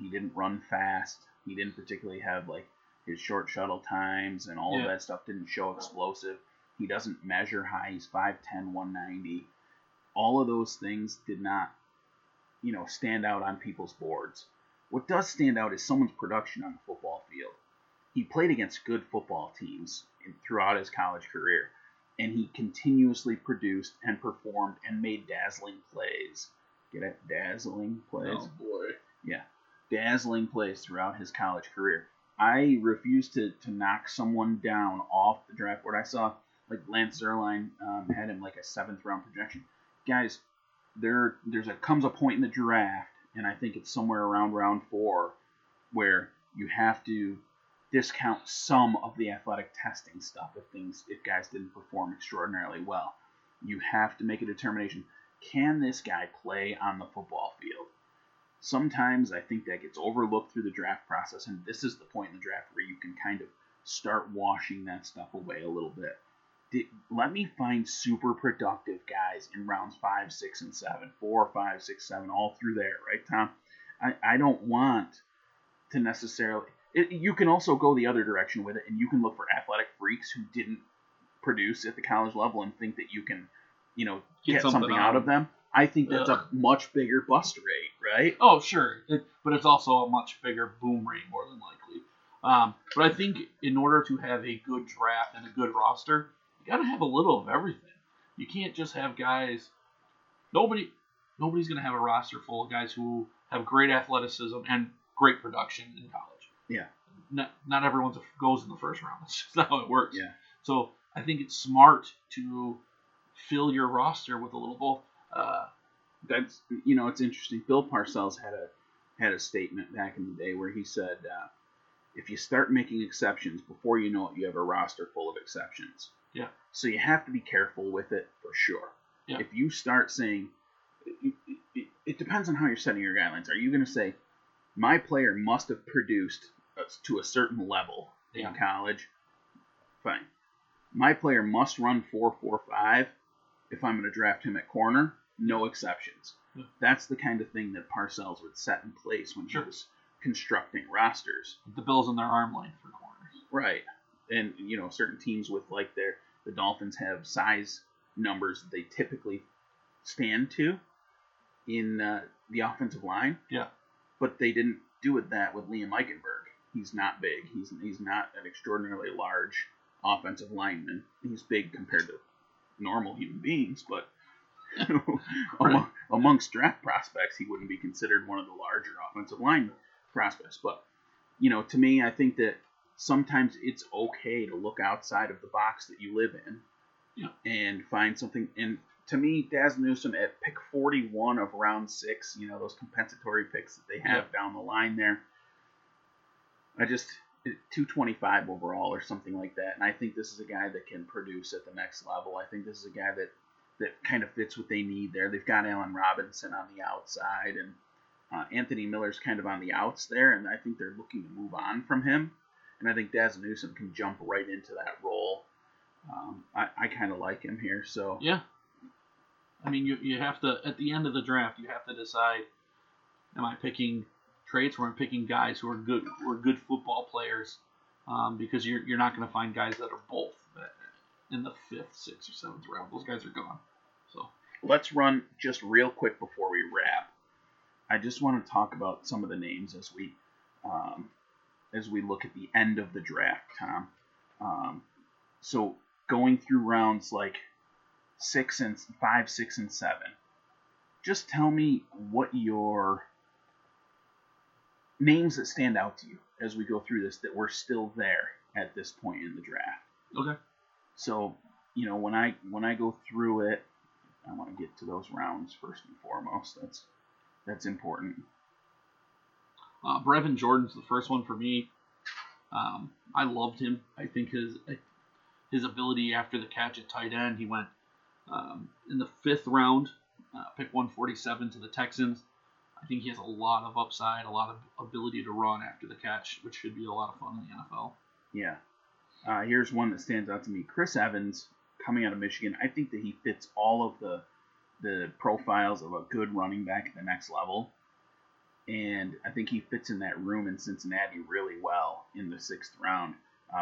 he didn't run fast. He didn't particularly have like his short shuttle times and all of that stuff didn't show explosive. He doesn't measure high. He's 5'10", 190. All of those things did not, stand out on people's boards. What does stand out is someone's production on the football field. He played against good football teams throughout his college career, and he continuously produced and performed and made dazzling plays. Get it? Dazzling plays. Oh, boy. Yeah, dazzling plays throughout his college career. I refuse to knock someone down off the draft board. I saw like Lance Zierlein had him like a 7th-round projection. Guys, there's a point in the draft, and I think it's somewhere around round 4, where you have to discount some of the athletic testing stuff if guys didn't perform extraordinarily well. You have to make a determination: can this guy play on the football field? Sometimes I think that gets overlooked through the draft process, and this is the point in the draft where you can kind of start washing that stuff away a little bit. Let me find super productive guys in rounds 5, 6, and 7, 4, 5, 6, 7, all through there, right, Tom? I don't want to necessarily. You can also go the other direction with it, and you can look for athletic freaks who didn't produce at the college level and think that you can, get something out of them. I think that's a much bigger bust rate, right? Oh, sure. But it's also a much bigger boom rate, more than likely. But I think in order to have a good draft and a good roster, you got to have a little of everything. You can't just have guys – nobody's going to have a roster full of guys who have great athleticism and great production in college. Yeah. Not everyone goes in the 1st round. That's just not how it works. Yeah. So I think it's smart to fill your roster with a little both. That's, you know, it's interesting. Bill Parcells had a statement back in the day where he said, if you start making exceptions, before you know it, you have a roster full of exceptions. Yeah. So you have to be careful with it for sure. Yeah. If you start saying, it depends on how you're setting your guidelines. Are you going to say, my player must have produced to a certain level in college? Fine. My player must run 4.45 if I'm going to draft him at corner. No exceptions. Yeah. That's the kind of thing that Parcells would set in place when he was constructing rosters. The Bills on their arm length for corners. Right. And, you know, certain teams with, like, the Dolphins have size numbers that they typically stand to in the offensive line. Yeah. But they didn't do it that with Liam Eichenberg. He's not big. He's not an extraordinarily large offensive lineman. He's big compared to normal human beings, but right. amongst draft prospects, he wouldn't be considered one of the larger offensive line prospects. But, you know, to me, I think that sometimes it's okay to look outside of the box that you live in and find something. And to me, Daz Newsome at pick 41 of round 6, you know, those compensatory picks that they have down the line there, I just 225 overall or something like that. And I think this is a guy that can produce at the next level. I think this is a guy that kind of fits what they need there. They've got Allen Robinson on the outside, and Anthony Miller's kind of on the outs there, and I think they're looking to move on from him. And I think Daz Newsome can jump right into that role. I kind of like him here. So yeah, I mean, you have to, at the end of the draft, you have to decide, am I picking traits or am I picking guys who are good, football players? Because you're not going to find guys that are both. In the 5th, 6th, or 7th round. Those guys are gone. So let's run just real quick before we wrap. I just want to talk about some of the names as we look at the end of the draft, Tom. So going through rounds like 5, 6, and 7, just tell me what your names that stand out to you as we go through this that were still there at this point in the draft. Okay. So, you know, when I go through it, I want to get to those rounds first and foremost. That's important. Brevin Jordan's the first one for me. I loved him. I think his ability after the catch at tight end, he went in the 5th round, pick 147 to the Texans. I think he has a lot of upside, a lot of ability to run after the catch, which should be a lot of fun in the NFL. Yeah. Here's one that stands out to me. Chris Evans, coming out of Michigan. I think that he fits all of the profiles of a good running back at the next level. And I think he fits in that room in Cincinnati really well in the 6th round.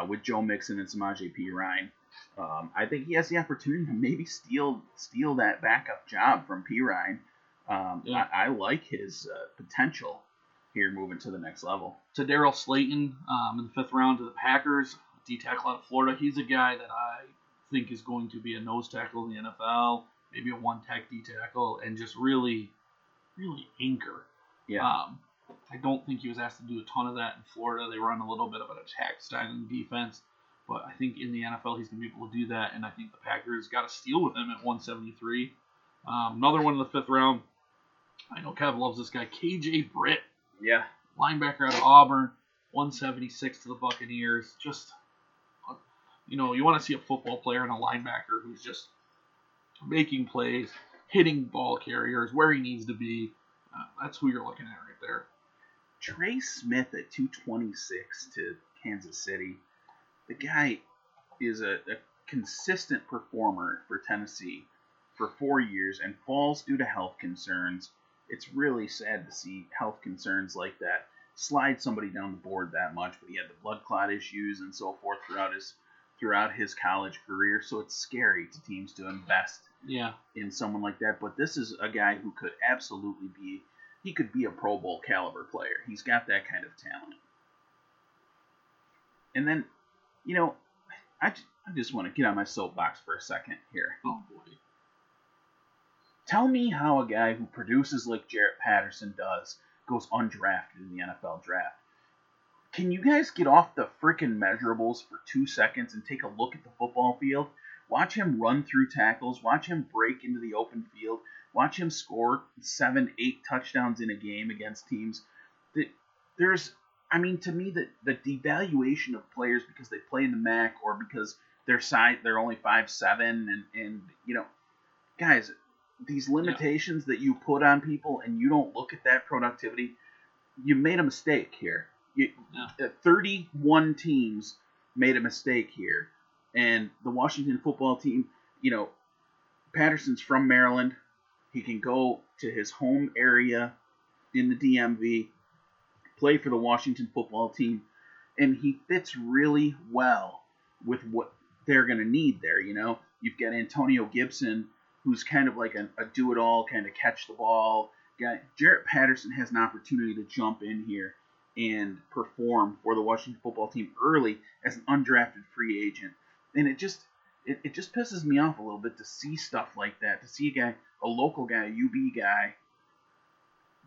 With Joe Mixon and Samaje Perine, I think he has the opportunity to maybe steal that backup job from Perine. I like his potential here moving to the next level. To Darrell Slayton in the 5th round to the Packers. D-tackle out of Florida. He's a guy that I think is going to be a nose tackle in the NFL, maybe a one-tech D-tackle, and just really, really anchor. Yeah. I don't think he was asked to do a ton of that in Florida. They run a little bit of an attack styling defense, but I think in the NFL he's going to be able to do that, and I think the Packers got a steal with him at 173. Another one in the 5th round. I know Kev loves this guy, K.J. Britt. Yeah. Linebacker out of Auburn, 176 to the Buccaneers. Just... You know, you want to see a football player and a linebacker who's just making plays, hitting ball carriers where he needs to be. That's who you're looking at right there. Trey Smith at 226 to Kansas City. The guy is a consistent performer for Tennessee for 4 years and falls due to health concerns. It's really sad to see health concerns like that slide somebody down the board that much, but he had the blood clot issues and so forth throughout his college career, so it's scary to teams to invest in someone like that. But this is a guy who could absolutely be – he could be a Pro Bowl caliber player. He's got that kind of talent. And then, you know, I just want to get on my soapbox for a second here. Oh, boy. Tell me how a guy who produces like Jarrett Patterson does goes undrafted in the NFL draft. Can you guys get off the freaking measurables for 2 seconds and take a look at the football field? Watch him run through tackles. Watch him break into the open field. Watch him score 7-8 touchdowns in a game against teams. To me, the devaluation of players because they play in the MAC or because their size, they're only 5'7", and you know, guys, these limitations that you put on people and you don't look at that productivity, you made a mistake here. 31 teams made a mistake here. And the Washington football team, Patterson's from Maryland. He can go to his home area in the DMV, play for the Washington football team, and he fits really well with what they're going to need there. You've got Antonio Gibson, who's kind of like a do-it-all, kind of catch the ball guy. Jarrett Patterson has an opportunity to jump in here and perform for the Washington football team early as an undrafted free agent. And it just pisses me off a little bit to see stuff like that, to see a local guy, a UB guy,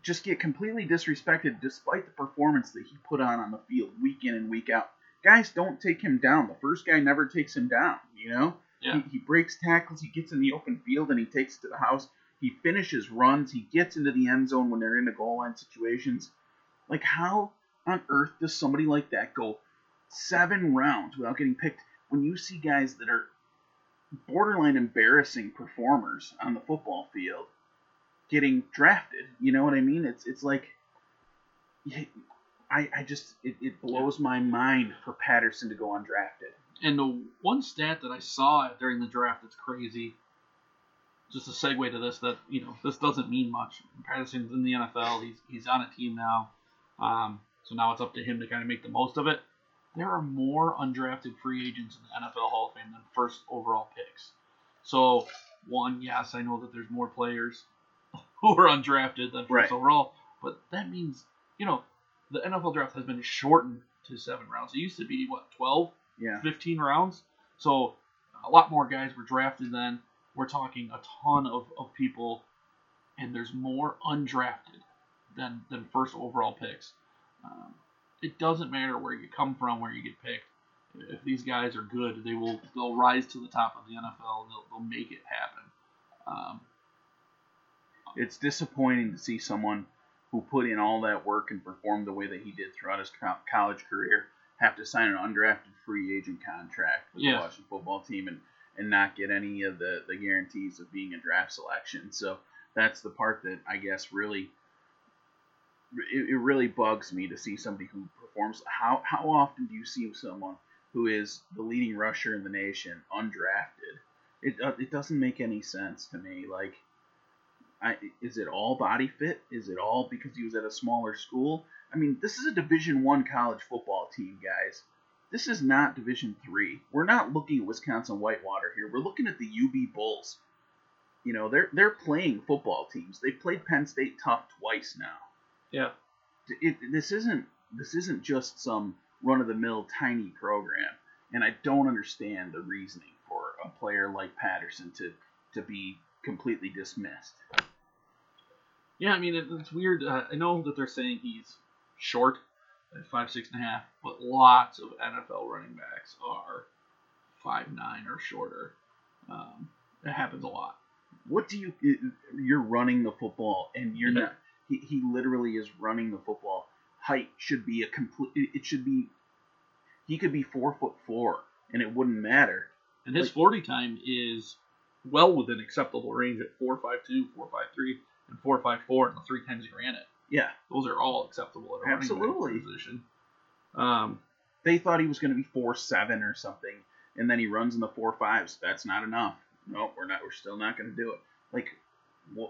just get completely disrespected despite the performance that he put on the field week in and week out. Guys, don't take him down. The first guy never takes him down, Yeah. He breaks tackles, he gets in the open field, and he takes it to the house. He finishes runs, he gets into the end zone when they're in the goal line situations. Like, how on earth does somebody like that go 7 rounds without getting picked? When you see guys that are borderline embarrassing performers on the football field getting drafted, you know what I mean? It's like, it blows my mind for Patterson to go undrafted. And the one stat that I saw during the draft that's crazy, just a segue to this, that this doesn't mean much. Patterson's in the NFL. He's on a team now, so now it's up to him to kind of make the most of it. There are more undrafted free agents in the NFL Hall of Fame than first overall picks. So, one, yes, I know that there's more players who are undrafted than first overall, but that means, the NFL draft has been shortened to 7 rounds. It used to be, 12? Yeah. 15 rounds? So, a lot more guys were drafted then. We're talking a ton of people, and there's more undrafted than first overall picks. It doesn't matter where you come from, where you get picked. If these guys are good, they'll rise to the top of the NFL and they'll make it happen. It's disappointing to see someone who put in all that work and performed the way that he did throughout his college career have to sign an undrafted free agent contract with the Washington football team and not get any of the guarantees of being a draft selection. So that's the part that I guess really... It really bugs me to see somebody who performs. How often do you see someone who is the leading rusher in the nation undrafted? It doesn't make any sense to me. Like, is it all body fit? Is it all because he was at a smaller school? I mean, this is a Division I college football team, guys. This is not Division III. We're not looking at Wisconsin Whitewater here. We're looking at the UB Bulls. They're playing football teams. They played Penn State tough twice now. Yeah, this isn't just some run-of-the-mill tiny program, and I don't understand the reasoning for a player like Patterson to be completely dismissed. Yeah, I mean it's weird. I know that they're saying he's short at 5'6.5", but lots of NFL running backs are 5'9" or shorter. It happens a lot. What do you're running the football and you're not. He literally is running the football. Height should be he could be 4'4", and it wouldn't matter. And his 40 time is well within acceptable range at 4.52, 4.53, and 4.54 in the 3 times he ran it. Yeah. Those are all acceptable at a running position. They thought he was going to be 4.7 or something, and then he runs in the 4.5s. That's not enough. No, we're not. We're still not going to do it. Like,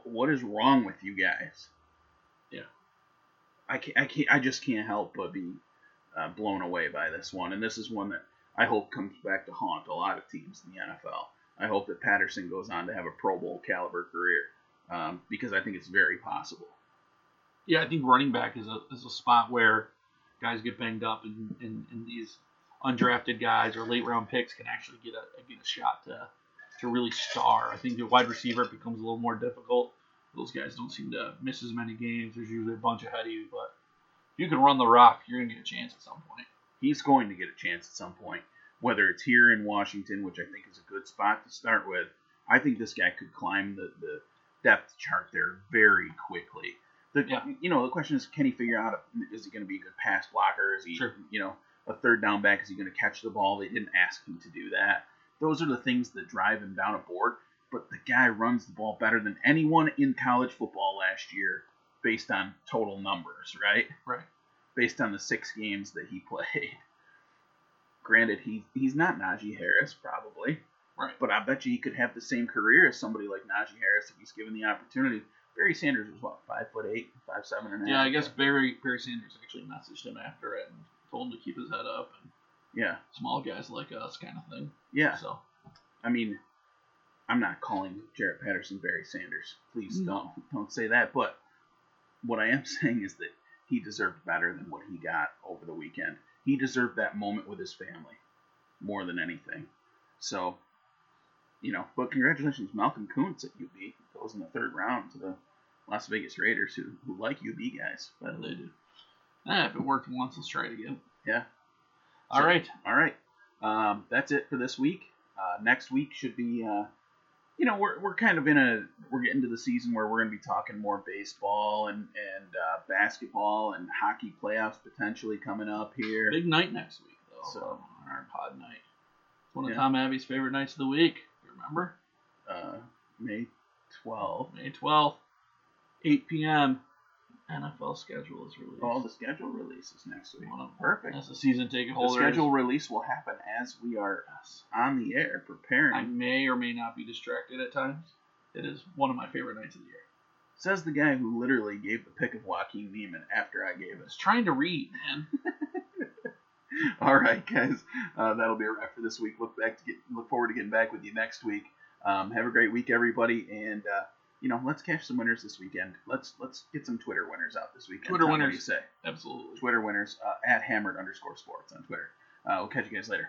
what is wrong with you guys? Yeah, I just can't help but be blown away by this one, and this is one that I hope comes back to haunt a lot of teams in the NFL. I hope that Patterson goes on to have a Pro Bowl caliber career because I think it's very possible. Yeah, I think running back is a spot where guys get banged up, and these undrafted guys or late round picks can actually get a shot to really star. I think the wide receiver becomes a little more difficult. Those guys don't seem to miss as many games. There's usually a bunch ahead of you, but you can run the rock, you're going to get a chance at some point. He's going to get a chance at some point, whether it's here in Washington, which I think is a good spot to start with. I think this guy could climb the depth chart there very quickly. You know, the question is, can he figure out, is he going to be a good pass blocker? Is he, you know, a third down back? Is he going to catch the ball? They didn't ask him to do that. Those are the things that drive him down a board. But the guy runs the ball better than anyone in college football last year based on total numbers, right? Right. Based on the 6 games that he played. Granted, he's not Najee Harris, probably. Right. But I bet you he could have the same career as somebody like Najee Harris if he's given the opportunity. Barry Sanders was, what, 5'8", 5'7", and a half? Yeah, I guess Barry Sanders actually messaged him after it and told him to keep his head up. And yeah. Small guys like us kind of thing. Yeah. So, I mean, I'm not calling Jarrett Patterson Barry Sanders. Please don't say that. But what I am saying is that he deserved better than what he got over the weekend. He deserved that moment with his family more than anything. So, you know, but congratulations, Malcolm Kuntz at UB. Goes in the 3rd round to the Las Vegas Raiders, who like UB guys. But they do. If it worked once, let's try it again. Yeah. All right. That's it for this week. Next week should be, we're kind of we're getting to the season where we're going to be talking more baseball and basketball and hockey playoffs potentially coming up here. Big night next week, though. So on our pod night. It's one of Tom Abbey's favorite nights of the week. You remember? May 12th, 8 p.m. NFL schedule is released. The schedule releases next week. Perfect. As a season ticket holder. The schedule release will happen as we are on the air preparing. I may or may not be distracted at times. It is one of my favorite nights of the year. Says the guy who literally gave the pick of Joaquín Niemann after I gave it. I was trying to read, man. All right, guys. That'll be a wrap for this week. Look forward to getting back with you next week. Have a great week, everybody, and let's catch some winners this weekend. Let's get some Twitter winners out this weekend. Twitter winners, you say? Absolutely. Twitter winners at Hammered_sports on Twitter. We'll catch you guys later.